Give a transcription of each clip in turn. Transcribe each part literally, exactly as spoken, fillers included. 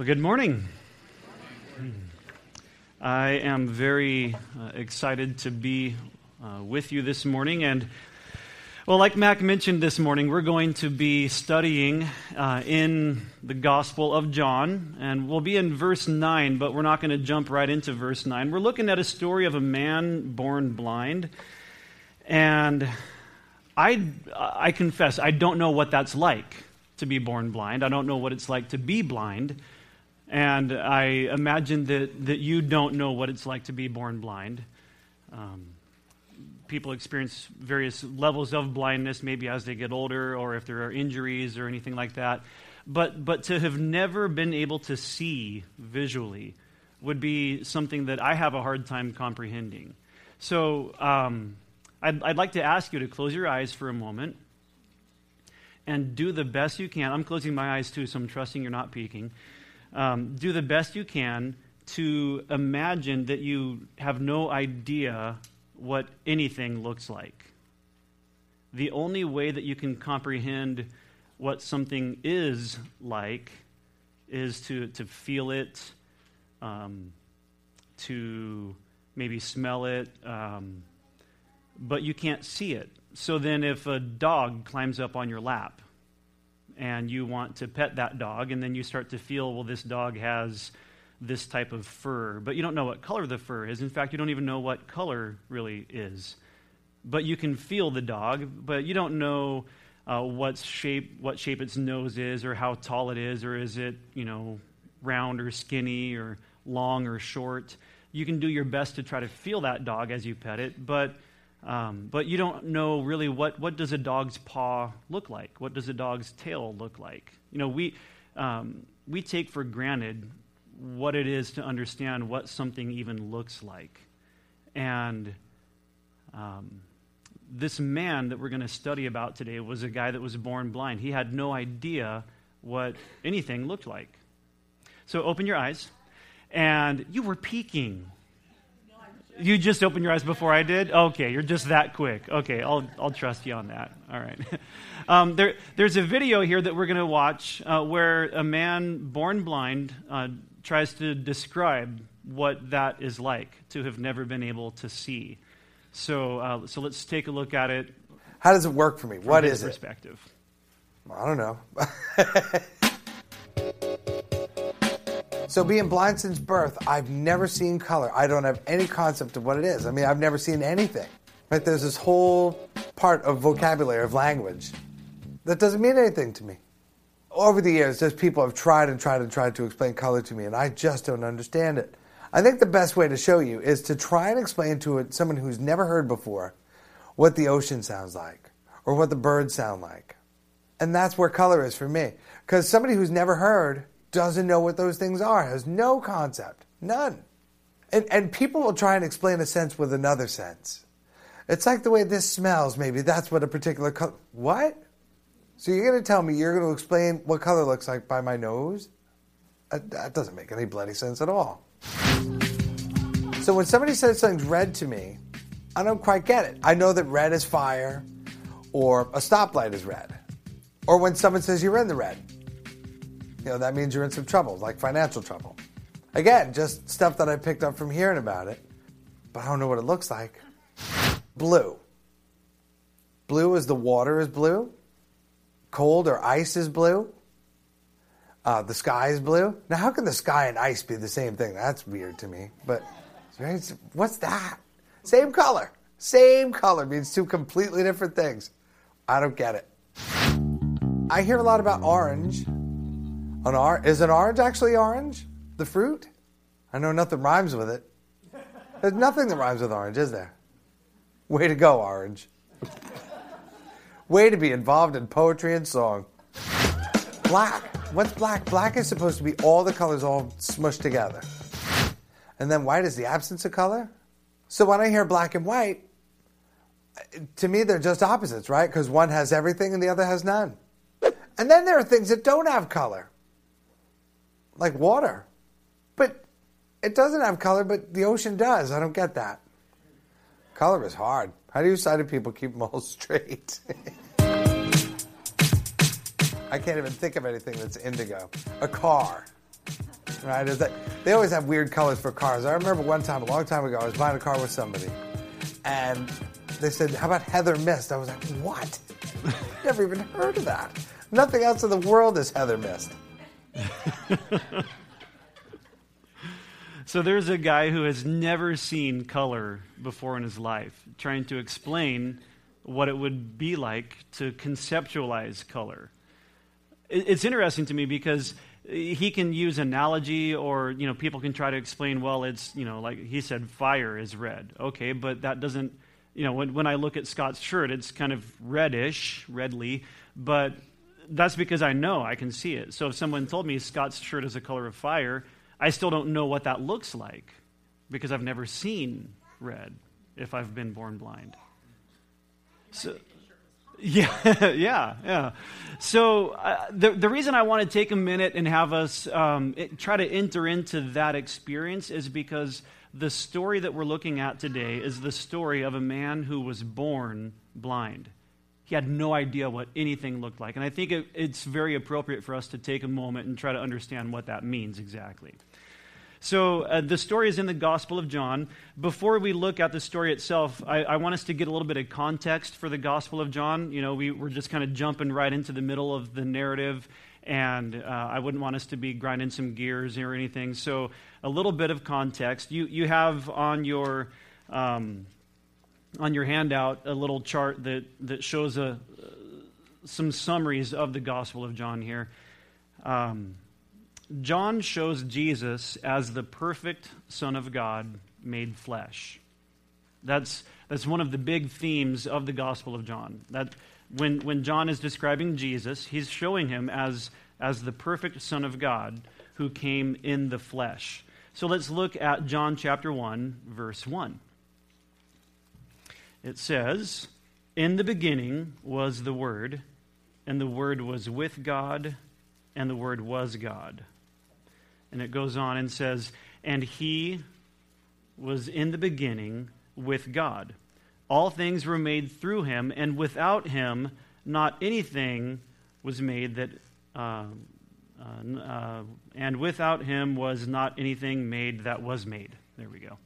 Well, good morning. I am very uh, excited to be uh, with you this morning. And, well, like Mac mentioned this morning, we're going to be studying uh, in the Gospel of John. And we'll be in verse nine, but we're not going to jump right into verse nine. We're looking at a story of a man born blind. And I, I confess, I don't know what that's like to be born blind. I don't know what it's like to be blind. And I imagine that, that you don't know what it's like to be born blind. Um, people experience various levels of blindness, maybe as they get older or if there are injuries or anything like that. But but to have never been able to see visually would be something that I have a hard time comprehending. So um, I'd, I'd like to ask you to close your eyes for a moment and do the best you can. I'm closing my eyes too, so I'm trusting you're not peeking. Um, do the best you can to imagine that you have no idea what anything looks like. The only way that you can comprehend what something is like is to, to feel it, um, to maybe smell it, um, but you can't see it. So then if a dog climbs up on your lap, and you want to pet that dog, and then you start to feel, well, this dog has this type of fur, but you don't know what color the fur is. In fact, you don't even know what color really is. But you can feel the dog, but you don't know uh, what shape what shape its nose is, or how tall it is, or is it, you know, round or skinny, or long or short. You can do your best to try to feel that dog as you pet it, but Um, but you don't know really what, what does a dog's paw look like? What does a dog's tail look like? You know, we um, we take for granted what it is to understand what something even looks like. And um, this man that we're going to study about today was a guy that was born blind. He had no idea what anything looked like. So open your eyes. And you were peeking. You just opened your eyes before I did? Okay, you're just that quick. Okay, I'll I'll trust you on that. All right. Um, there there's a video here that we're going to watch uh, where a man born blind uh, tries to describe what that is like to have never been able to see. So uh, so let's take a look at it. How does it work for me? From what is it? Perspective. I don't know. So being blind since birth, I've never seen color. I don't have any concept of what it is. I mean, I've never seen anything. Right? There's this whole part of vocabulary, of language, that doesn't mean anything to me. Over the years, there's people have tried and tried and tried to explain color to me, and I just don't understand it. I think the best way to show you is to try and explain to someone who's never heard before what the ocean sounds like, or what the birds sound like. And that's where color is for me. Because somebody who's never heard doesn't know what those things are, has no concept, none. And and people will try and explain a sense with another sense. It's like the way this smells, maybe that's what a particular color, what? So you're going to tell me you're going to explain what color looks like by my nose? That, that doesn't make any bloody sense at all. So when somebody says something's red to me, I don't quite get it. I know that red is fire, or a stoplight is red. Or when someone says you're in the red, you know, that means you're in some trouble, like financial trouble. Again, just stuff that I picked up from hearing about it, but I don't know what it looks like. Blue. Blue is the water is blue. Cold or ice is blue. Uh, the sky is blue. Now, how can the sky and ice be the same thing? That's weird to me, but right? What's that? Same color. Same color means two completely different things. I don't get it. I hear a lot about orange. An or- is an orange actually orange? The fruit? I know nothing rhymes with it. There's nothing that rhymes with orange, is there? Way to go, orange. Way to be involved in poetry and song. Black. What's black? Black is supposed to be all the colors all smushed together. And then white is the absence of color? So when I hear black and white, to me they're just opposites, right? Because one has everything and the other has none. And then there are things that don't have color. Like water. But it doesn't have color, but the ocean does. I don't get that. Color is hard. How do you sighted people keep them all straight? I can't even think of anything that's indigo. A car. right? Is that they always have weird colors for cars. I remember one time, a long time ago, I was buying a car with somebody, and they said, "How about Heather Mist?" I was like, "What? Never even heard of that. Nothing else in the world is Heather Mist." So there's a guy who has never seen color before in his life, trying to explain what it would be like to conceptualize color. It's interesting to me because he can use analogy, or, you know, people can try to explain, well, it's, you know, like he said, fire is red. Okay, but that doesn't, you know, when, when I look at Scott's shirt, it's kind of reddish, redly, but that's because I know I can see it. So if someone told me Scott's shirt is a color of fire, I still don't know what that looks like because I've never seen red if I've been born blind. So, yeah, yeah, yeah. So uh, the the reason I want to take a minute and have us um, it, try to enter into that experience is because the story that we're looking at today is the story of a man who was born blind. He had no idea what anything looked like. And I think it, it's very appropriate for us to take a moment and try to understand what that means exactly. So uh, the story is in the Gospel of John. Before we look at the story itself, I, I want us to get a little bit of context for the Gospel of John. You know, we, we're just kind of jumping right into the middle of the narrative, and uh, I wouldn't want us to be grinding some gears or anything. So a little bit of context. You, you have on your... Um, on your handout, a little chart that, that shows a, uh, some summaries of the Gospel of John here. Um, John shows Jesus as the perfect Son of God made flesh. That's that's one of the big themes of the Gospel of John. That when when John is describing Jesus, he's showing him as as the perfect Son of God who came in the flesh. So let's look at John chapter one, verse one. It says, "In the beginning was the Word, and the Word was with God, and the Word was God." And it goes on and says, "And He was in the beginning with God. All things were made through Him, and without Him not anything was made that, uh, uh, uh, and without Him was not anything made that was made." There we go.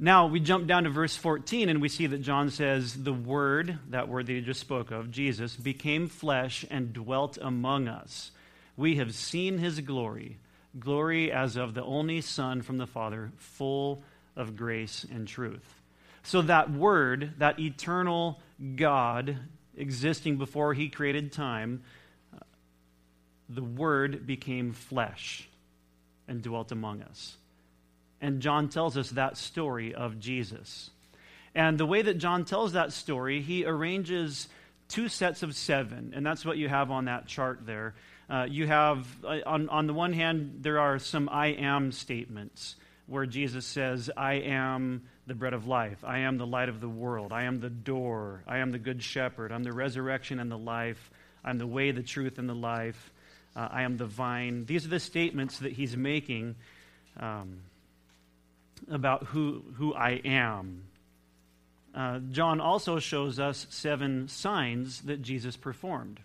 Now we jump down to verse fourteen, and we see that John says, "The Word," that word that he just spoke of, Jesus, "became flesh and dwelt among us. We have seen His glory, glory as of the only Son from the Father, full of grace and truth." So that Word, that eternal God existing before He created time, the Word became flesh and dwelt among us. And John tells us that story of Jesus. And the way that John tells that story, he arranges two sets of seven, and that's what you have on that chart there. Uh, you have, on, on the one hand, there are some I am statements where Jesus says, "I am the bread of life. I am the light of the world. I am the door. I am the good shepherd. I'm the resurrection and the life. I'm the way, the truth, and the life. Uh, I am the vine." These are the statements that he's making um about who who I am. Uh, John also shows us seven signs that Jesus performed.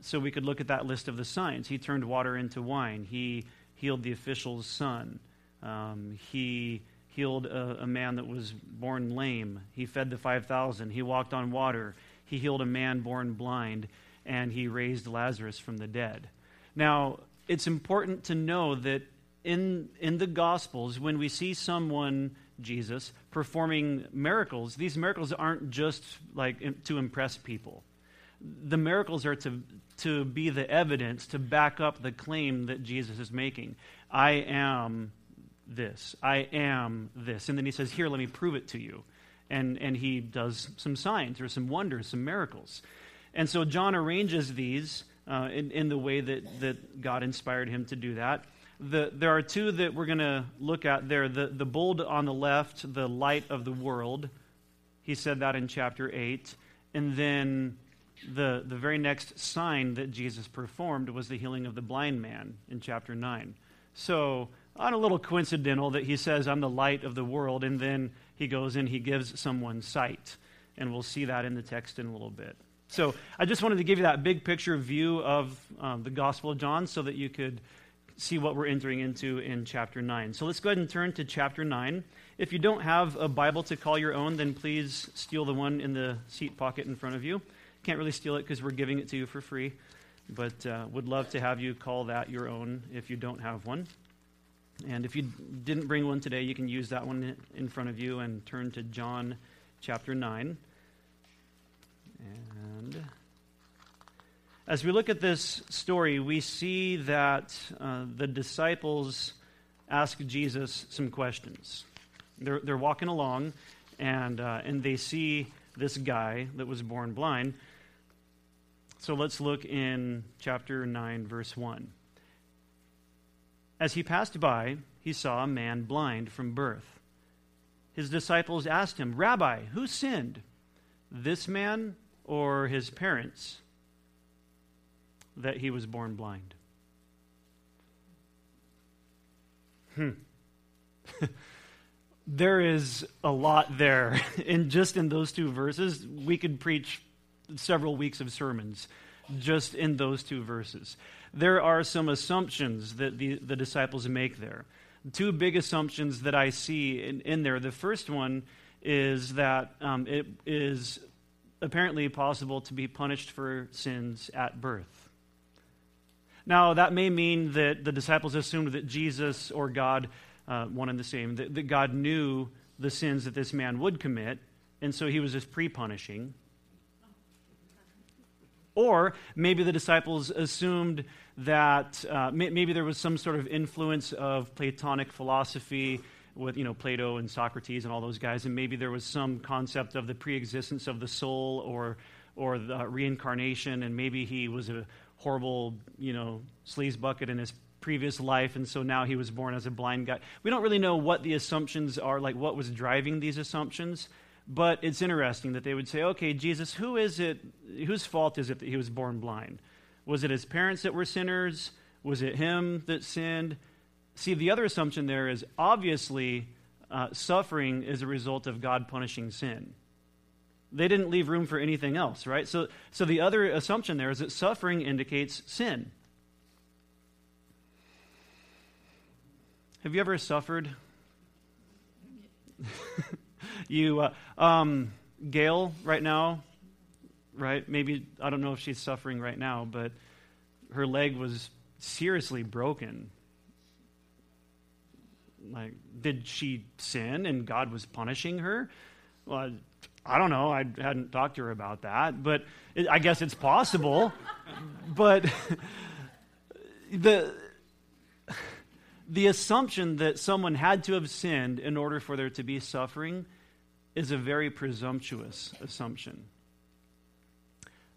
So we could look at that list of the signs. He turned water into wine. He healed the official's son. Um, he healed a, a man that was born lame. He fed the five thousand. He walked on water. He healed a man born blind. And he raised Lazarus from the dead. Now, it's important to know that In in the Gospels, when we see someone, Jesus, performing miracles, these miracles aren't just like to impress people. The miracles are to, to be the evidence to back up the claim that Jesus is making. I am this. I am this. And then he says, "Here, let me prove it to you." And, and he does some signs or some wonders, some miracles. And so John arranges these uh, in, in the way that, that God inspired him to do that. The, there are two that we're going to look at there. The, the bold on the left, the light of the world. He said that in chapter eight. And then the, the very next sign that Jesus performed was the healing of the blind man in chapter nine. So, not a little coincidental that he says, "I'm the light of the world," and then he goes and he gives someone sight. And we'll see that in the text in a little bit. So, I just wanted to give you that big picture view of um, the Gospel of John so that you could see what we're entering into in chapter nine. So let's go ahead and turn to chapter nine. If you don't have a Bible to call your own, then please steal the one in the seat pocket in front of you. Can't really steal it because we're giving it to you for free, but uh, would love to have you call that your own if you don't have one. And if you didn't bring one today, you can use that one in front of you and turn to John chapter nine. And as we look at this story, we see that uh, the disciples ask Jesus some questions. They're, they're walking along, and uh, and they see this guy that was born blind. So let's look in chapter nine, verse one. As he passed by, he saw a man blind from birth. His disciples asked him, "Rabbi, who sinned, this man or his parents, that he was born blind?" Hmm. There is a lot there. And just in those two verses, we could preach several weeks of sermons just in those two verses. There are some assumptions that the, the disciples make there. Two big assumptions that I see in, in there. The first one is that um, it is apparently possible to be punished for sins at birth. Now, that may mean that the disciples assumed that Jesus or God, uh, one and the same, that, that God knew the sins that this man would commit, and so he was just pre-punishing. Or maybe the disciples assumed that, uh, may, maybe there was some sort of influence of Platonic philosophy with, you know, Plato and Socrates and all those guys, and maybe there was some concept of the pre-existence of the soul or or the reincarnation, and maybe he was a horrible, you know, sleaze bucket in his previous life, and so now he was born as a blind guy. We don't really know what the assumptions are, like what was driving these assumptions, but it's interesting that they would say, okay, Jesus, who is it, whose fault is it that he was born blind? Was it his parents that were sinners? Was it him that sinned? See, the other assumption there is obviously uh, suffering is a result of God punishing sin. They didn't leave room for anything else, right? So so the other assumption there is that suffering indicates sin. Have you ever suffered? you, uh, um, Gail right now, right? Maybe, I don't know if she's suffering right now, but her leg was seriously broken. Like, did she sin and God was punishing her? Well, I, I don't know. I hadn't talked to her about that, but it, I guess it's possible. But the the assumption that someone had to have sinned in order for there to be suffering is a very presumptuous assumption,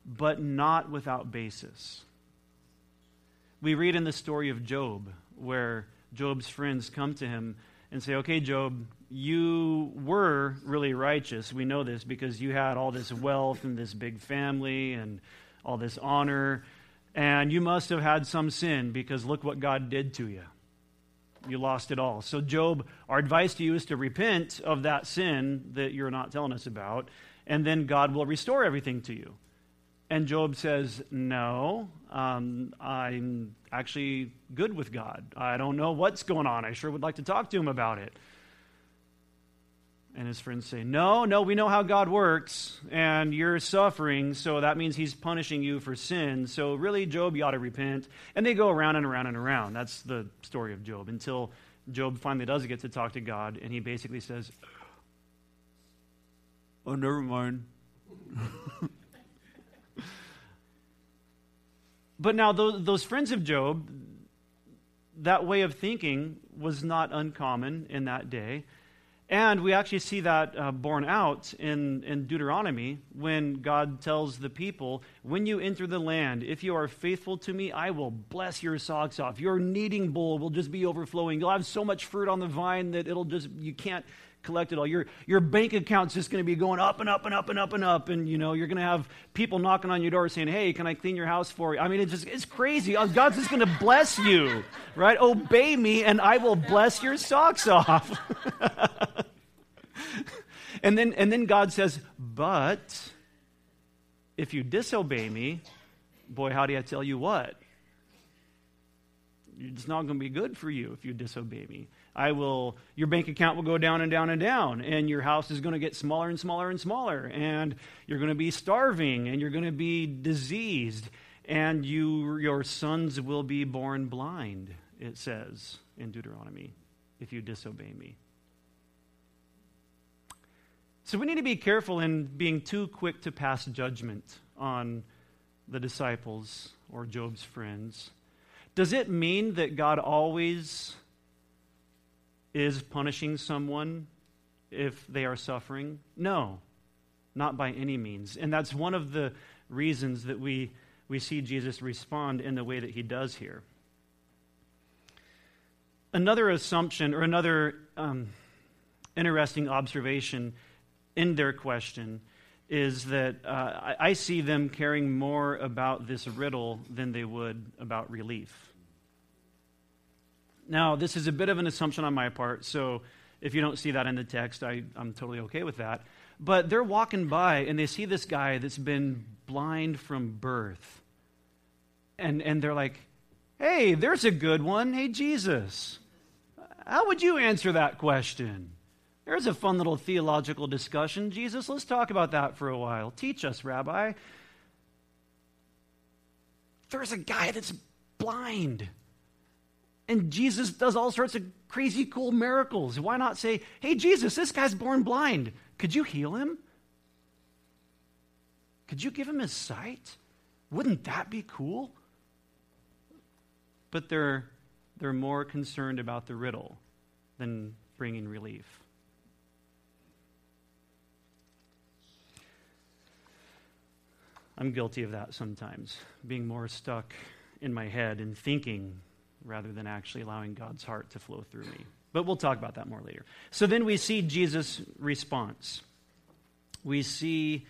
but not without basis. We read in the story of Job where Job's friends come to him and say, okay, Job, you were really righteous. We know this because you had all this wealth and this big family and all this honor, and you must have had some sin because look what God did to you. You lost it all. So Job, our advice to you is to repent of that sin that you're not telling us about, and then God will restore everything to you. And Job says, no, um, I'm actually good with God. I don't know what's going on. I sure would like to talk to him about it. And his friends say, no, no, we know how God works, and you're suffering, so that means he's punishing you for sin. So really, Job, you ought to repent. And they go around and around and around. That's the story of Job, until Job finally does get to talk to God, and he basically says, oh, never mind. But now, those, those friends of Job, that way of thinking was not uncommon in that day. And we actually see that uh, borne out in, in Deuteronomy when God tells the people, when you enter the land, if you are faithful to me, I will bless your socks off. Your kneading bowl will just be overflowing. You'll have so much fruit on the vine that it'll just, you can't collect it all. Your, your bank account's just going to be going up and up and up and up and up, and you know, you're going to have people knocking on your door saying, hey, can I clean your house for you? I mean, it's just, it's crazy. God's just going to bless you, right? Obey me, and I will bless your socks off. and then, and then God says, but if you disobey me, boy, how do I tell you what? it's not going to be good for you if you disobey me. I will, your bank account will go down and down and down, and your house is going to get smaller and smaller and smaller, and you're going to be starving, and you're going to be diseased, and you, your sons will be born blind, it says in Deuteronomy, if you disobey me. So we need to be careful in being too quick to pass judgment on the disciples or Job's friends. Does it mean that God always is punishing someone if they are suffering? No, not by any means. And that's one of the reasons that we, we see Jesus respond in the way that he does here. Another assumption, or another um, interesting observation in their question is that uh, I, I see them caring more about this riddle than they would about relief. Now, this is a bit of an assumption on my part, so if you don't see that in the text, I, I'm totally okay with that. But they're walking by, and they see this guy that's been blind from birth. And, and they're like, hey, there's a good one. Hey, Jesus, how would you answer that question? There's a fun little theological discussion. Jesus, let's talk about that for a while. Teach us, Rabbi. There's a guy that's blind. And Jesus does all sorts of crazy cool miracles. Why not say, hey, Jesus, this guy's born blind. Could you heal him? Could you give him his sight? Wouldn't that be cool? But they're, they're more concerned about the riddle than bringing relief. I'm guilty of that sometimes, being more stuck in my head and thinking rather than actually allowing God's heart to flow through me. But we'll talk about that more later. So then we see Jesus' response. We see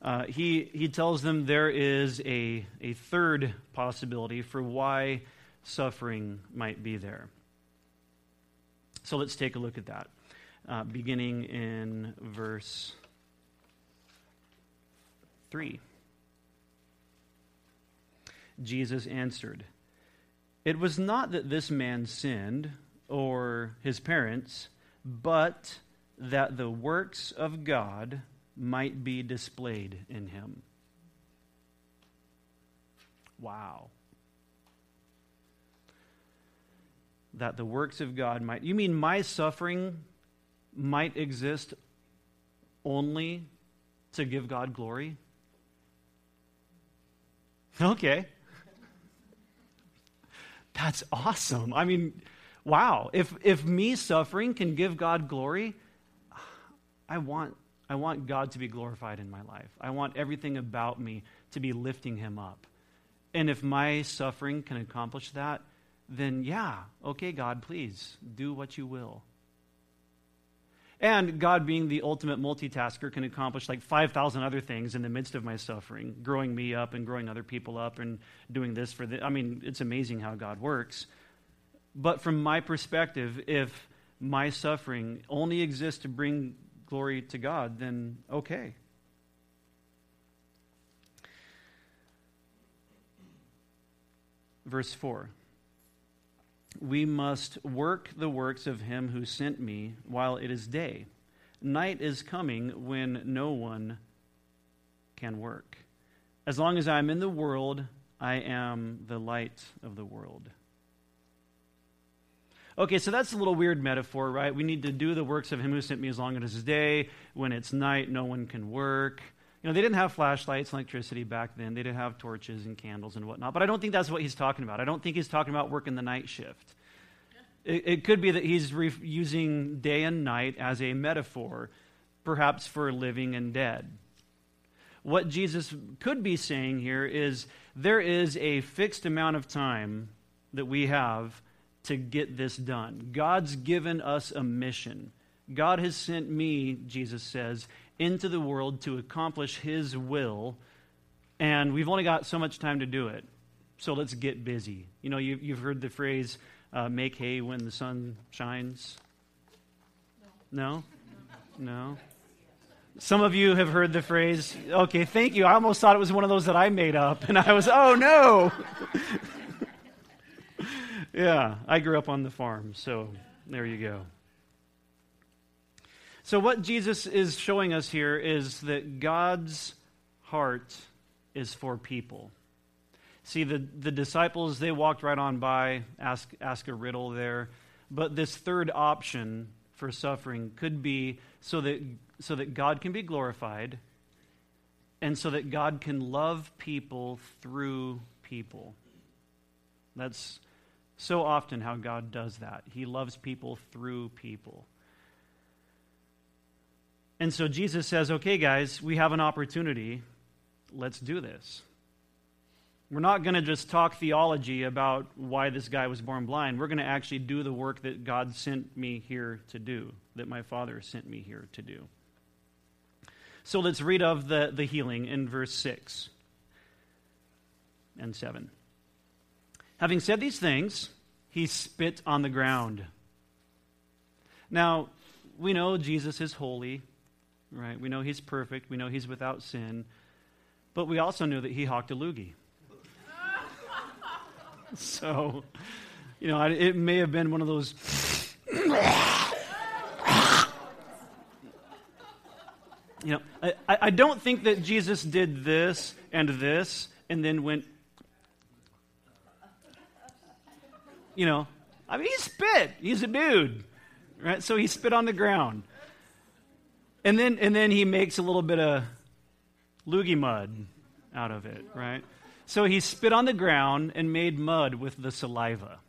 uh, he he tells them there is a, a third possibility for why suffering might be there. So let's take a look at that, uh, beginning in verse three. Jesus answered, "It was not that this man sinned, or his parents, but that the works of God might be displayed in him." Wow. That the works of God might... You mean my suffering might exist only to give God glory? Okay. That's awesome. I mean, wow. If if me suffering can give God glory, I want I want God to be glorified in my life. I want everything about me to be lifting him up. And if my suffering can accomplish that, then yeah, okay, God, please do what you will. And God, being the ultimate multitasker, can accomplish like five thousand other things in the midst of my suffering, growing me up and growing other people up and doing this for the. I mean, it's amazing how God works. But from my perspective, if my suffering only exists to bring glory to God, then okay. Verse four. We must work the works of him who sent me while it is day. Night is coming when no one can work. As long as I am in the world, I am the light of the world. Okay, so that's a little weird metaphor, right? We need to do the works of him who sent me as long as it is day. When it's night, no one can work. You know, they didn't have flashlights and electricity back then. They did have torches and candles and whatnot. But I don't think that's what he's talking about. I don't think he's talking about working the night shift. It, it could be that he's re- using day and night as a metaphor, perhaps for living and dead. What Jesus could be saying here is there is a fixed amount of time that we have to get this done. God's given us a mission. God has sent me, Jesus says, into the world to accomplish his will, and we've only got so much time to do it, so let's get busy. You know, you, you've heard the phrase, uh, make hay when the sun shines? No. no? No? Some of you have heard the phrase, okay, thank you. I almost thought it was one of those that I made up, and I was, oh no! Yeah, I grew up on the farm, so there you go. So what Jesus is showing us here is that God's heart is for people. See, the, the disciples, they walked right on by, ask, ask a riddle there. But this third option for suffering could be so that so that God can be glorified and so that God can love people through people. That's so often how God does that. He loves people through people. And so Jesus says, okay, guys, we have an opportunity. Let's do this. We're not going to just talk theology about why this guy was born blind. We're going to actually do the work that God sent me here to do, that my Father sent me here to do. So let's read of the, the healing in verse six and seven. Having said these things, he spit on the ground. Now, we know Jesus is holy, right? We know he's perfect. We know he's without sin. But we also knew that he hawked a loogie. So, you know, it may have been one of those. You know, I, I don't think that Jesus did this and this and then went. You know, I mean, he spit. He's a dude, right? So he spit on the ground, and then and then he makes a little bit of loogie mud out of it, right? So he spit on the ground and made mud with the saliva.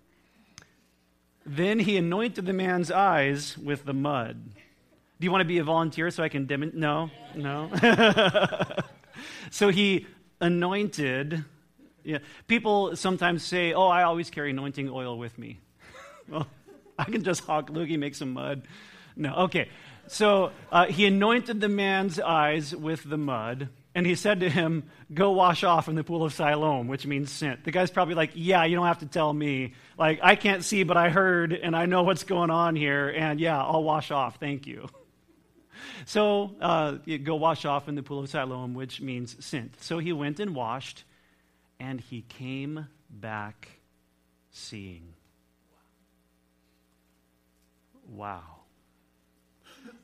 Then he anointed the man's eyes with the mud. Do you want to be a volunteer so I can demonstrate? No, no. So he anointed. Yeah. People sometimes say, oh, I always carry anointing oil with me. Well, I can just hawk loogie, make some mud. No, okay. So uh, he anointed the man's eyes with the mud. And he said to him, go wash off in the pool of Siloam, which means sent. The guy's probably like, yeah, you don't have to tell me. Like, I can't see, but I heard, and I know what's going on here. And yeah, I'll wash off. Thank you. So uh, you go wash off in the pool of Siloam, which means sent. So he went and washed, and he came back seeing. Wow.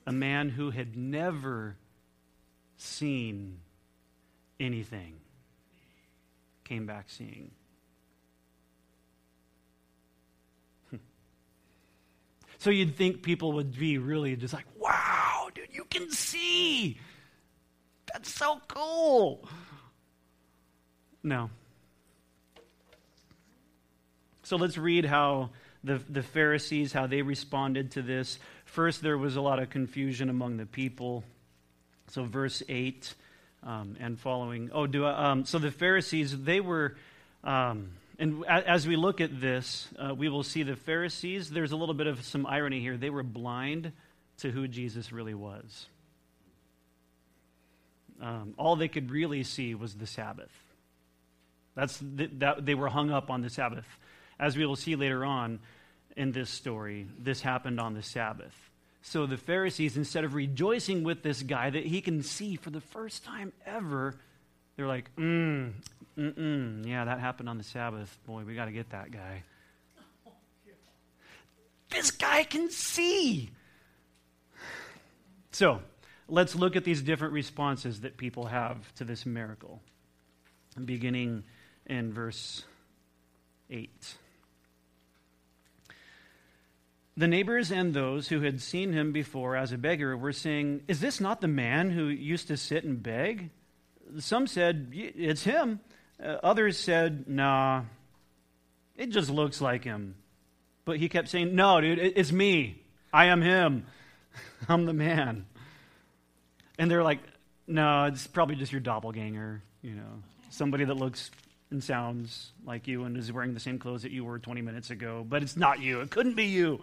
A man who had never seen anything came back seeing. So you'd think people would be really just like, wow, dude, you can see. That's so cool. No. So let's read how the, the Pharisees, how they responded to this. First, there was a lot of confusion among the people. So verse eight um, and following. Oh, do I, um, so the Pharisees, they were, um, and a, as we look at this, uh, we will see the Pharisees, there's a little bit of some irony here. They were blind to who Jesus really was. Um, all they could really see was the Sabbath. That's the, that they were hung up on the Sabbath. As we will see later on in this story, this happened on the Sabbath. So the Pharisees, instead of rejoicing with this guy that he can see for the first time ever, they're like, mm, mm-mm, yeah, that happened on the Sabbath. Boy, we got to get that guy. Oh, yeah. This guy can see. So let's look at these different responses that people have to this miracle, beginning in verse eight. The neighbors and those who had seen him before as a beggar were saying, is this not the man who used to sit and beg? Some said, it's him. Uh, others said, nah, it just looks like him. But he kept saying, no, dude, it's me. I am him. I'm the man. And they're like, no, it's probably just your doppelganger, you know, somebody that looks and sounds like you and is wearing the same clothes that you were twenty minutes ago, but it's not you. It couldn't be you.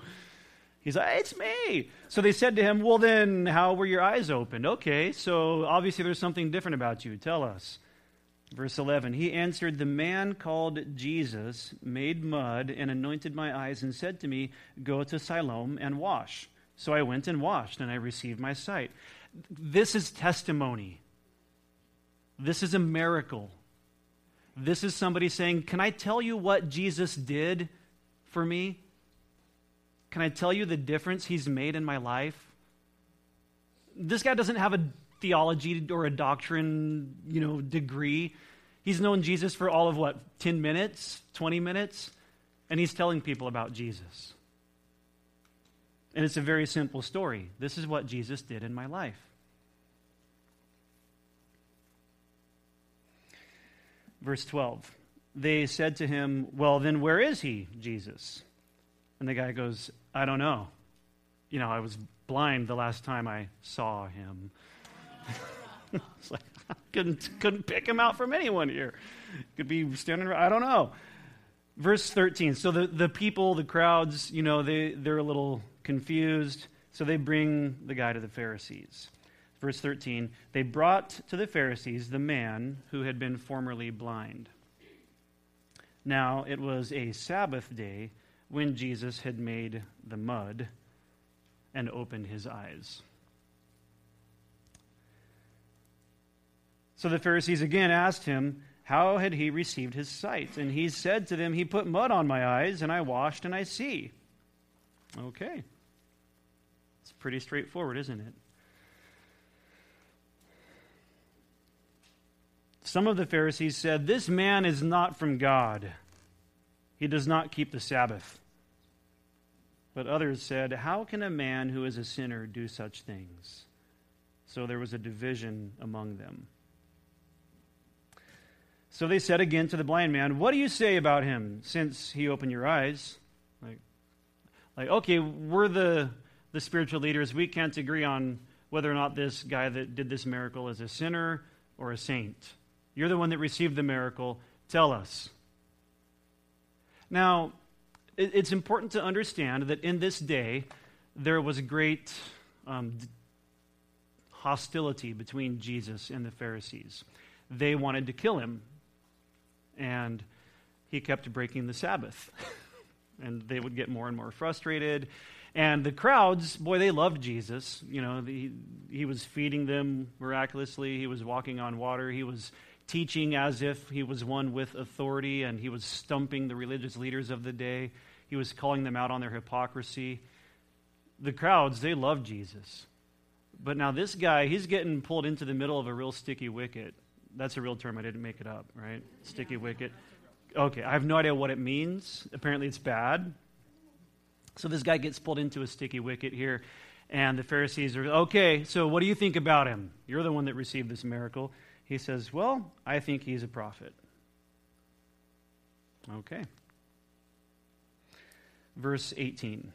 He's like, it's me. So they said to him, well, then how were your eyes opened? Okay, so obviously there's something different about you. Tell us. Verse eleven, he answered, the man called Jesus made mud and anointed my eyes and said to me, go to Siloam and wash. So I went and washed and I received my sight. This is testimony. This is a miracle. This is somebody saying, can I tell you what Jesus did for me? Can I tell you the difference he's made in my life? This guy doesn't have a theology or a doctrine, you know, degree. He's known Jesus for all of what, ten minutes, twenty minutes? And he's telling people about Jesus. And it's a very simple story. This is what Jesus did in my life. Verse twelve, they said to him, well, then where is he, Jesus? And the guy goes, I don't know. You know, I was blind the last time I saw him. It's like, I couldn't, couldn't pick him out from anyone here. Could be standing around, I don't know. Verse thirteen, so the, the people, the crowds, you know, they, they're a little confused. So they bring the guy to the Pharisees. Verse thirteen, they brought to the Pharisees the man who had been formerly blind. Now it was a Sabbath day when Jesus had made the mud and opened his eyes. So the Pharisees again asked him, how had he received his sight? And he said to them, he put mud on my eyes, and I washed, and I see. Okay. It's pretty straightforward, isn't it? Some of the Pharisees said, this man is not from God. He does not keep the Sabbath. But others said, how can a man who is a sinner do such things? So there was a division among them. So they said again to the blind man, what do you say about him since he opened your eyes? Like, like okay, we're the, the spiritual leaders. We can't agree on whether or not this guy that did this miracle is a sinner or a saint. You're the one that received the miracle. Tell us. Now, it's important to understand that in this day, there was great um, hostility between Jesus and the Pharisees. They wanted to kill him, and he kept breaking the Sabbath. And they would get more and more frustrated. And the crowds, boy, they loved Jesus. You know, the, he was feeding them miraculously. He was walking on water. He was teaching as if he was one with authority, and he was stumping the religious leaders of the day. He was calling them out on their hypocrisy. The crowds, they loved Jesus. But now this guy, he's getting pulled into the middle of a real sticky wicket. That's a real term. I didn't make it up, right? Sticky wicket. Okay, I have no idea what it means. Apparently it's bad. So this guy gets pulled into a sticky wicket here, and the Pharisees are, okay, so what do you think about him? You're the one that received this miracle. He says, well, I think he's a prophet. Okay. Verse eighteen.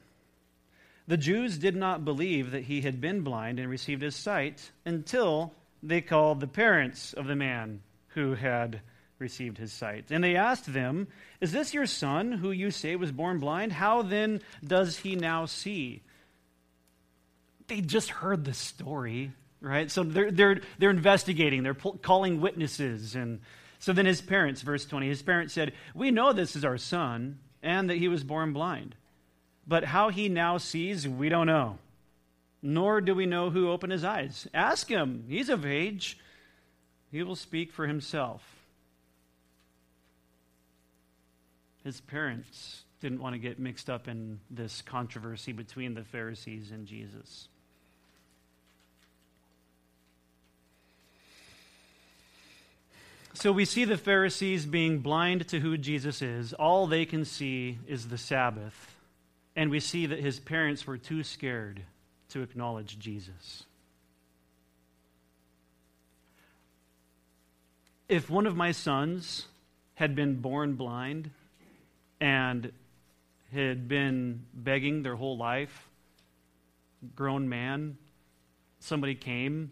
The Jews did not believe that he had been blind and received his sight until they called the parents of the man who had received his sight. And they asked them, is this your son who you say was born blind? How then does he now see? They just heard the story, right? So they're they're they're investigating. They're po- calling witnesses. And so then his parents, verse twenty, his parents said, we know this is our son and that he was born blind. But how he now sees, we don't know. Nor do we know who opened his eyes. Ask him. He's of age. He will speak for himself. His parents didn't want to get mixed up in this controversy between the Pharisees and Jesus. So we see the Pharisees being blind to who Jesus is. All they can see is the Sabbath. And we see that his parents were too scared to acknowledge Jesus. If one of my sons had been born blind and had been begging their whole life, grown man, somebody came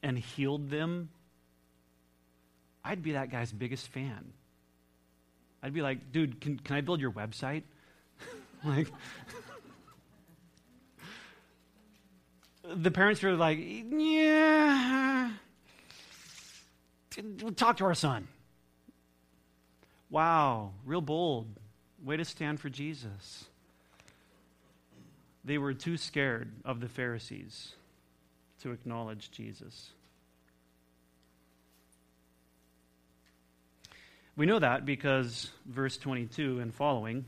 and healed them, I'd be that guy's biggest fan. I'd be like, dude, can, can I build your website? Like, the parents were like, yeah, we'll talk to our son. Wow, real bold. Way to stand for Jesus. They were too scared of the Pharisees to acknowledge Jesus. We know that because verse twenty-two and following,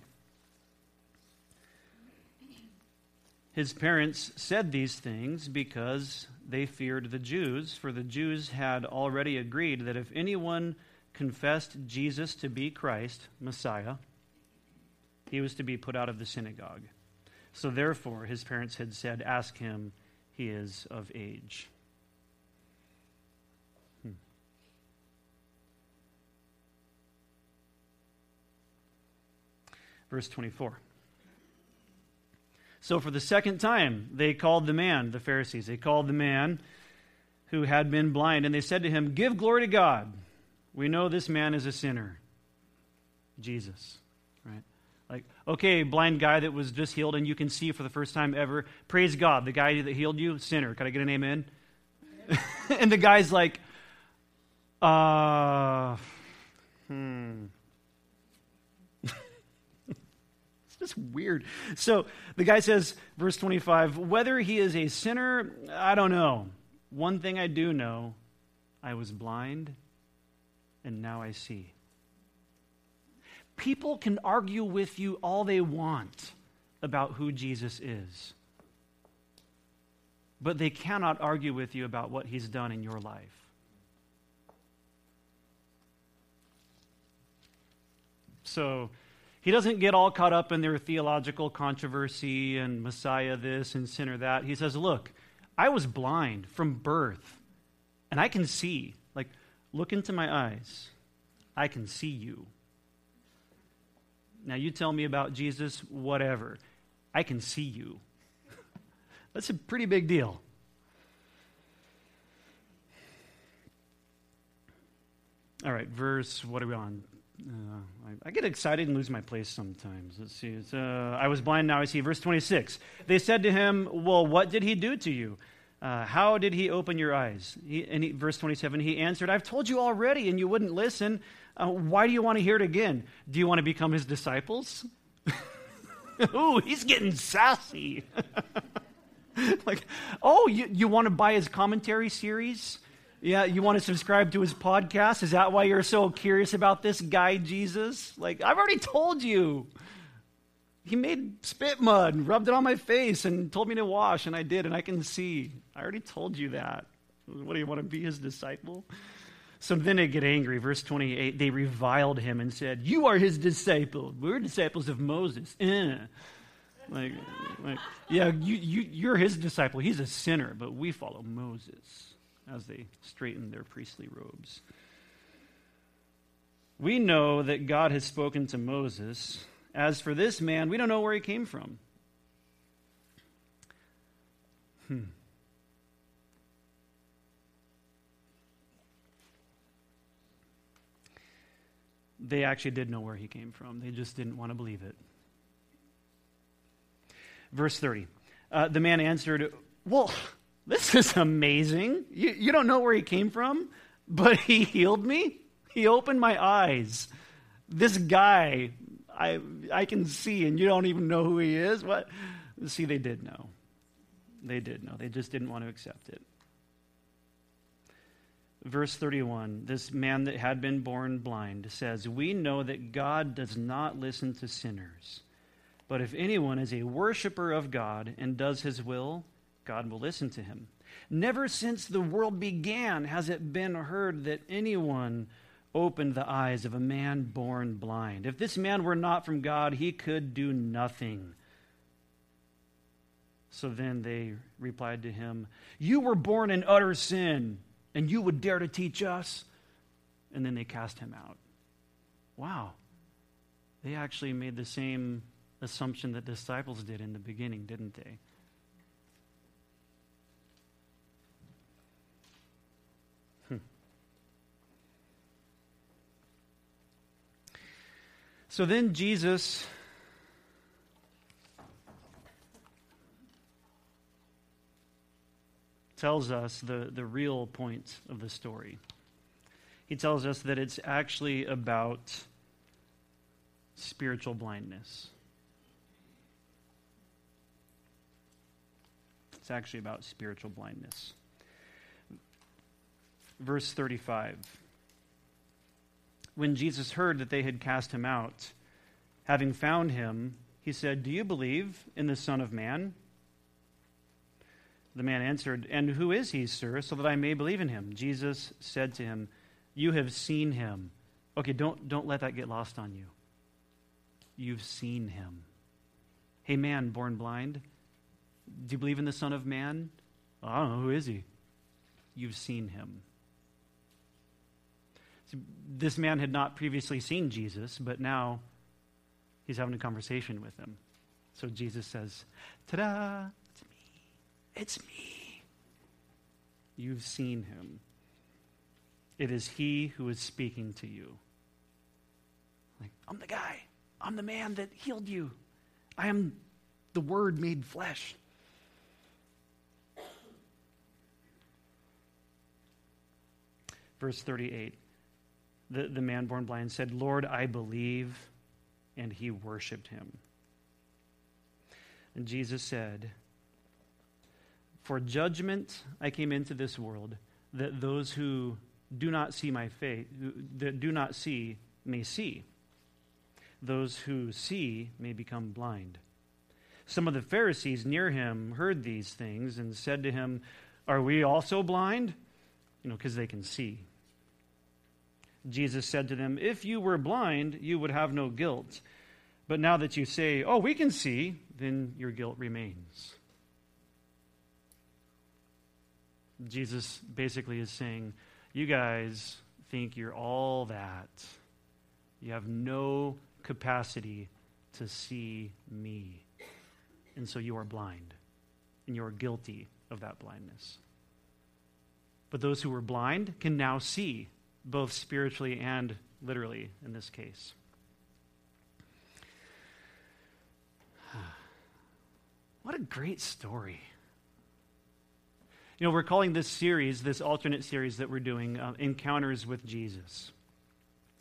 His parents said these things because they feared the Jews, for the Jews had already agreed that if anyone confessed Jesus to be Christ, Messiah, he was to be put out of the synagogue. So therefore, his parents had said, "Ask him, he is of age." Hmm. Verse twenty-four. So for the second time, they called the man, the Pharisees, they called the man who had been blind, and they said to him, "Give glory to God. We know this man is a sinner." Jesus, right? Like, okay, blind guy that was just healed and you can see for the first time ever, praise God, the guy that healed you, sinner. Can I get an amen? And the guy's like, uh, hmm. Just weird. So the guy says, verse twenty-five, "Whether he is a sinner, I don't know. One thing I do know, I was blind and now I see." People can argue with you all they want about who Jesus is, but they cannot argue with you about what he's done in your life. So he doesn't get all caught up in their theological controversy and Messiah this and sinner that. He says, look, I was blind from birth, and I can see. Like, look into my eyes. I can see you. Now, you tell me about Jesus, whatever. I can see you. That's a pretty big deal. All right, verse, what are we on? Uh, I, I get excited and lose my place sometimes. Let's see. It's, uh, I was blind, now I see. Verse twenty-six. They said to him, "Well, what did he do to you? Uh, how did he open your eyes?" He, and he, verse twenty-seven, he answered, "I've told you already, and you wouldn't listen. Uh, why do you want to hear it again? Do you want to become his disciples?" Ooh, he's getting sassy. Like, oh, you, you want to buy his commentary series? Yeah, you want to subscribe to his podcast? Is that why you're so curious about this guy, Jesus? Like, I've already told you. He made spit mud and rubbed it on my face and told me to wash, and I did, and I can see. I already told you that. What, do you want to be his disciple? So then they get angry. Verse twenty-eight, they reviled him and said, "You are his disciple. We're disciples of Moses." Eh. Like, like, yeah, you, you, you're his disciple. He's a sinner, but we follow Moses. As they straightened their priestly robes. We know that God has spoken to Moses. As for this man, we don't know where he came from. Hmm. They actually did know where he came from. They just didn't want to believe it. Verse thirty. Uh, the man answered, "Well, this is amazing. You, you don't know where he came from, but he healed me. He opened my eyes. This guy, I I can see, and you don't even know who he is." What? See, they did know. They did know. They just didn't want to accept it. Verse thirty-one, this man that had been born blind says, "We know that God does not listen to sinners, but if anyone is a worshiper of God and does his will, God will listen to him. Never since the world began has it been heard that anyone opened the eyes of a man born blind. If this man were not from God, he could do nothing." So then they replied to him, "You were born in utter sin, and you would dare to teach us?" And then they cast him out. Wow. They actually made the same assumption that disciples did in the beginning, didn't they? So then Jesus tells us the, the real point of the story. He tells us that it's actually about spiritual blindness. It's actually about spiritual blindness. Verse thirty-five. When Jesus heard that they had cast him out, having found him, he said, "Do you believe in the Son of Man?" The man answered, "And who is he, sir, so that I may believe in him?" Jesus said to him, "You have seen him." Okay, don't, don't let that get lost on you. You've seen him. Hey, man, born blind, do you believe in the Son of Man? I don't know, who is he? You've seen him. See, this man had not previously seen Jesus, but now he's having a conversation with him. So Jesus says, ta-da, it's me, it's me. You've seen him. It is he who is speaking to you. Like, I'm the guy. I'm the man that healed you. I am the Word made flesh. Verse thirty-eight, the, the man born blind said, "Lord, I believe," and he worshiped him. And Jesus said, "For judgment I came into this world, that those who do not see my face, that do not see, may see. Those who see may become blind." Some of the Pharisees near him heard these things and said to him, "Are we also blind?" You know, because they can see. Jesus said to them, "If you were blind, you would have no guilt. But now that you say, 'Oh, we can see,' then your guilt remains." Jesus basically is saying, you guys think you're all that. You have no capacity to see me. And so you are blind. And you are guilty of that blindness. But those who were blind can now see, both spiritually and literally in this case. What a great story. You know, we're calling this series, this alternate series that we're doing, uh, Encounters with Jesus.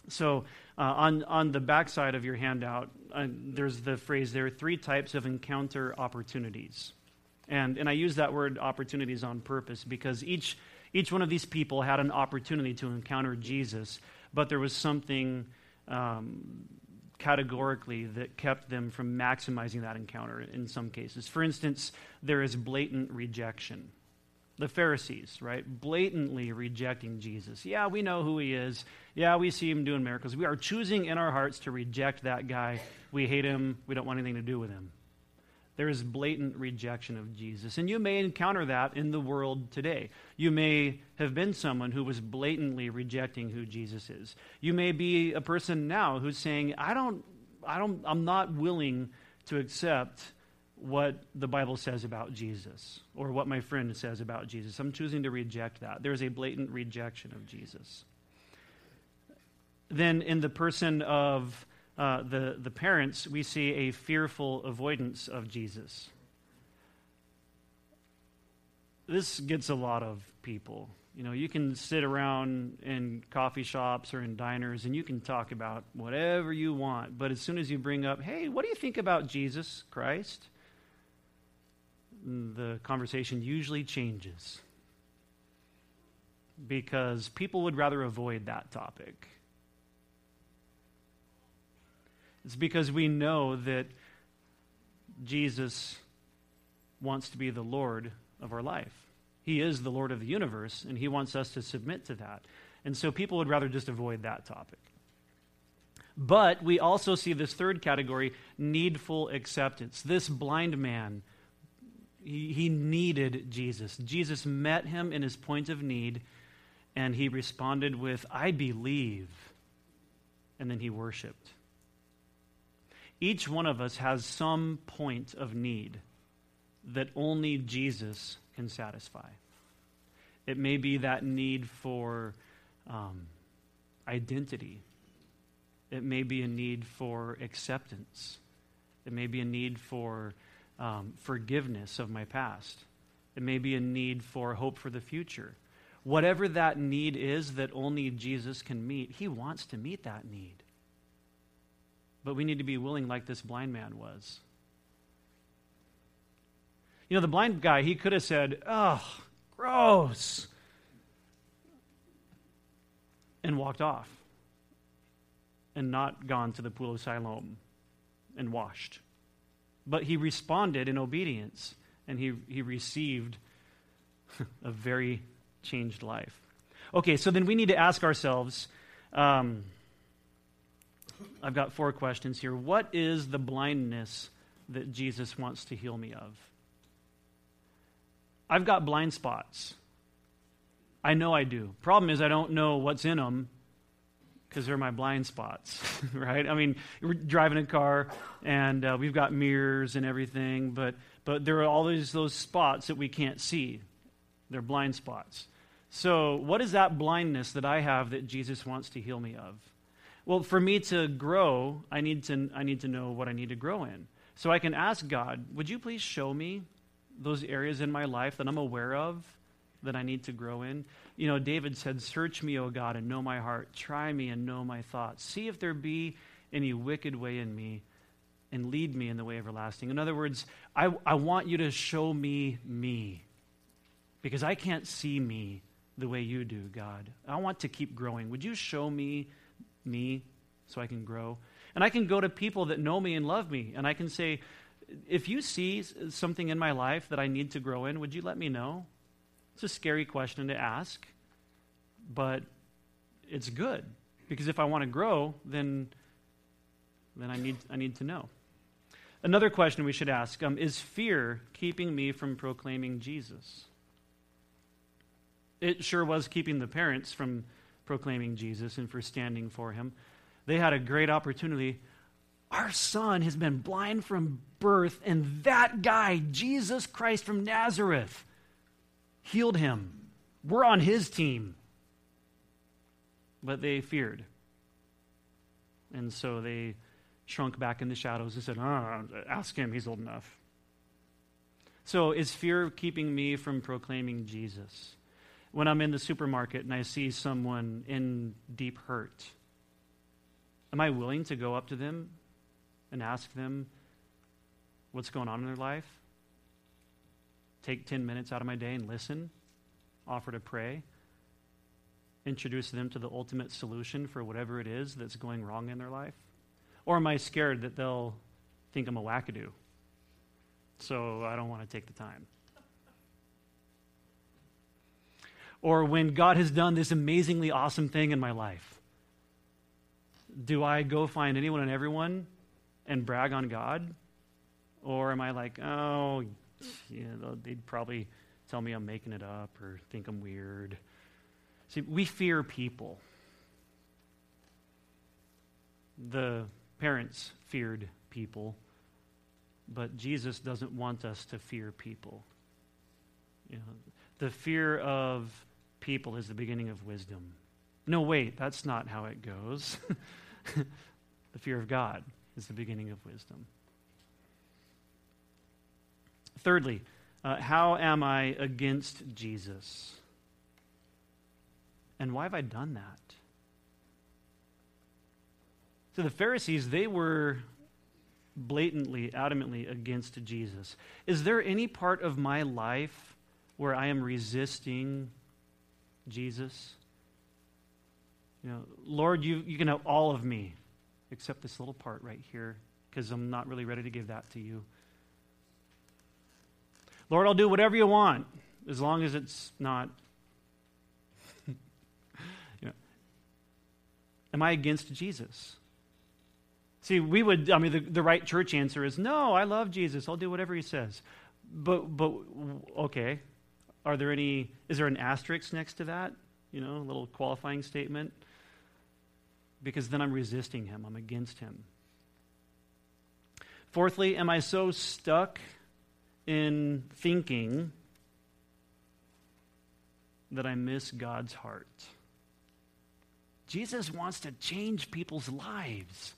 So uh, on, on the backside of your handout, uh, there's the phrase, there are three types of encounter opportunities. And, and I use that word opportunities on purpose because each... Each one of these people had an opportunity to encounter Jesus, but there was something um, categorically that kept them from maximizing that encounter in some cases. For instance, there is blatant rejection. The Pharisees, right, blatantly rejecting Jesus. Yeah, we know who he is. Yeah, we see him doing miracles. We are choosing in our hearts to reject that guy. We hate him. We don't want anything to do with him. There is blatant rejection of Jesus. And you may encounter that in the world today. You may have been someone who was blatantly rejecting who Jesus is. You may be a person now who's saying, I don't, I don't, I'm not willing to accept what the Bible says about Jesus or what my friend says about Jesus. I'm choosing to reject that. There is a blatant rejection of Jesus. Then in the person of Uh, the, the parents, we see a fearful avoidance of Jesus. This gets a lot of people. You know, you can sit around in coffee shops or in diners and you can talk about whatever you want, but as soon as you bring up, hey, what do you think about Jesus Christ? The conversation usually changes because people would rather avoid that topic. It's because we know that Jesus wants to be the Lord of our life. He is the Lord of the universe, and he wants us to submit to that. And so people would rather just avoid that topic. But we also see this third category, needful acceptance. This blind man, he, he needed Jesus. Jesus met him in his point of need, and he responded with, "I believe," and then he worshiped. Each one of us has some point of need that only Jesus can satisfy. It may be that need for um, identity. It may be a need for acceptance. It may be a need for um, forgiveness of my past. It may be a need for hope for the future. Whatever that need is that only Jesus can meet, he wants to meet that need. But we need to be willing like this blind man was. You know, the blind guy, he could have said, "Oh, gross," and walked off and not gone to the pool of Siloam and washed. But he responded in obedience, and he, he received a very changed life. Okay, so then we need to ask ourselves, um, I've got four questions here. What is the blindness that Jesus wants to heal me of? I've got blind spots. I know I do. Problem is I don't know what's in them because they're my blind spots, right? I mean, we're driving a car, and uh, we've got mirrors and everything, but but there are always those spots that we can't see. They're blind spots. So what is that blindness that I have that Jesus wants to heal me of? Well, for me to grow, I need to I need to know what I need to grow in. So I can ask God, would you please show me those areas in my life that I'm aware of that I need to grow in? You know, David said, search me, O God, and know my heart. Try me and know my thoughts. See if there be any wicked way in me and lead me in the way everlasting. In other words, I, I want you to show me me because I can't see me the way you do, God. I want to keep growing. Would you show me me so I can grow? And I can go to people that know me and love me, and I can say, if you see something in my life that I need to grow in, would you let me know? It's a scary question to ask, but it's good because if I want to grow, then then I need I need to know. Another question we should ask, um, is fear keeping me from proclaiming Jesus? It sure was keeping the parents from proclaiming Jesus and for standing for him. They had a great opportunity. Our son has been blind from birth, and that guy, Jesus Christ from Nazareth, healed him. We're on his team. But they feared. And so they shrunk back in the shadows and said, oh, ask him, he's old enough. So is fear keeping me from proclaiming Jesus? When I'm in the supermarket and I see someone in deep hurt, am I willing to go up to them and ask them what's going on in their life? Take ten minutes out of my day and listen, offer to pray, introduce them to the ultimate solution for whatever it is that's going wrong in their life? Or am I scared that they'll think I'm a wackadoo, so I don't want to take the time? Or when God has done this amazingly awesome thing in my life, do I go find anyone and everyone and brag on God? Or am I like, oh, yeah, they'd probably tell me I'm making it up or think I'm weird. See, we fear people. The parents feared people, but Jesus doesn't want us to fear people. You know, the fear of people is the beginning of wisdom. No, wait, that's not how it goes. The fear of God is the beginning of wisdom. Thirdly, uh, how am I against Jesus? And why have I done that? So the Pharisees, they were blatantly, adamantly against Jesus. Is there any part of my life where I am resisting Jesus? You know, Lord, you, you can have all of me, except this little part right here, because I'm not really ready to give that to you. Lord, I'll do whatever you want, as long as it's not. You know, am I against Jesus? See, we would, I mean, the, the right church answer is, no, I love Jesus. I'll do whatever he says. But, but okay, are there any, is there an asterisk next to that? You know, a little qualifying statement? Because then I'm resisting him. I'm against him. Fourthly, am I so stuck in thinking that I miss God's heart? Jesus wants to change people's lives.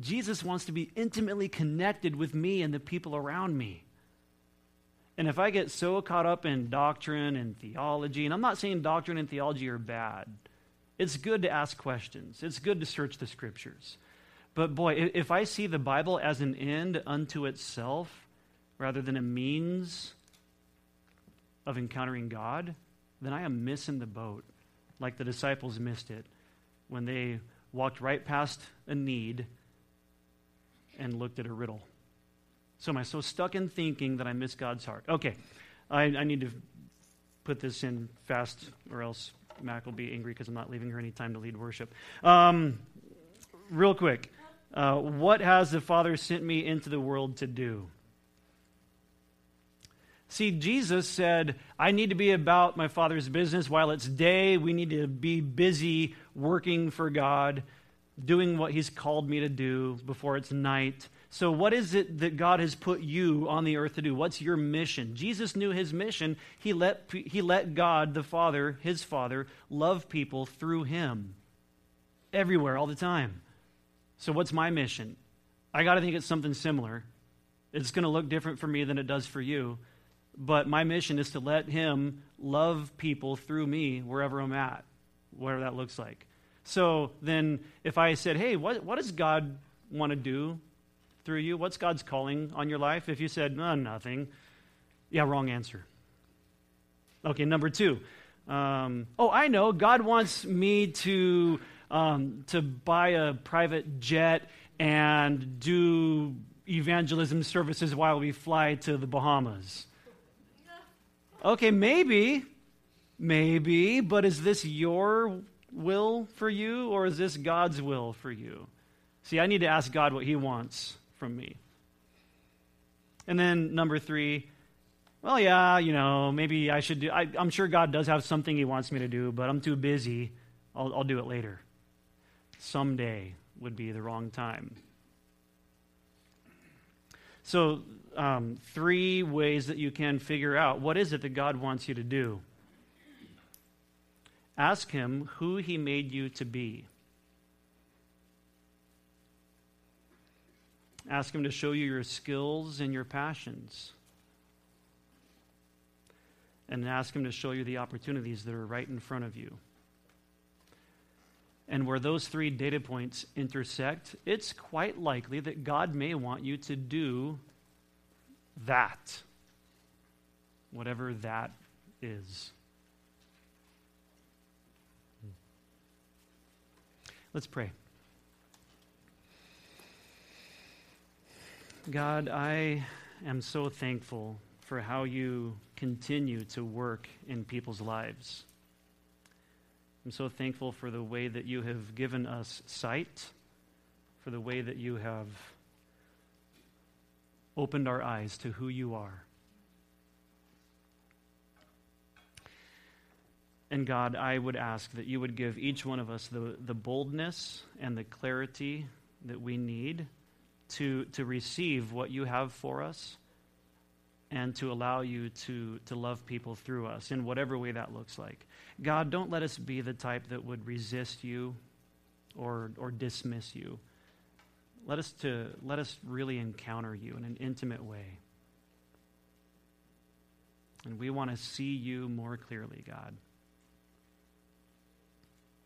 Jesus wants to be intimately connected with me and the people around me. And if I get so caught up in doctrine and theology, and I'm not saying doctrine and theology are bad. It's good to ask questions. It's good to search the scriptures. But boy, if I see the Bible as an end unto itself, rather than a means of encountering God, then I am missing the boat, like the disciples missed it when they walked right past a need and looked at a riddle. So am I so stuck in thinking that I miss God's heart? Okay, I, I need to put this in fast, or else Mac will be angry because I'm not leaving her any time to lead worship. Um, real quick, uh, what has the Father sent me into the world to do? See, Jesus said, I need to be about my Father's business. While it's day, we need to be busy working for God, doing what he's called me to do before it's night. So what is it that God has put you on the earth to do? What's your mission? Jesus knew his mission. He let, he let God, the Father, his Father, love people through him. Everywhere, all the time. So what's my mission? I got to think it's something similar. It's going to look different for me than it does for you. But my mission is to let him love people through me wherever I'm at, whatever that looks like. So then if I said, hey, what, what does God want to do through you? What's God's calling on your life? If you said, no, nothing, yeah, wrong answer. Okay, number two. Um, oh, I know, God wants me to um, to buy a private jet and do evangelism services while we fly to the Bahamas. Okay, maybe, maybe, but is this your will for you, or is this God's will for you? See, I need to ask God what he wants from me. And then number three, well, yeah, you know, maybe I should do, I, I'm sure God does have something he wants me to do, but I'm too busy. I'll, I'll do it later. Someday would be the wrong time. So um, three ways that you can figure out what is it that God wants you to do. Ask him who he made you to be. Ask him to show you your skills and your passions. And ask him to show you the opportunities that are right in front of you. And where those three data points intersect, it's quite likely that God may want you to do that, whatever that is. Let's pray. God, I am so thankful for how you continue to work in people's lives. I'm so thankful for the way that you have given us sight, for the way that you have opened our eyes to who you are. And God, I would ask that you would give each one of us the, the boldness and the clarity that we need to, to receive what you have for us and to allow you to, to love people through us in whatever way that looks like. God, don't let us be the type that would resist you or or dismiss you. Let us to let us really encounter you in an intimate way. And we want to see you more clearly, God.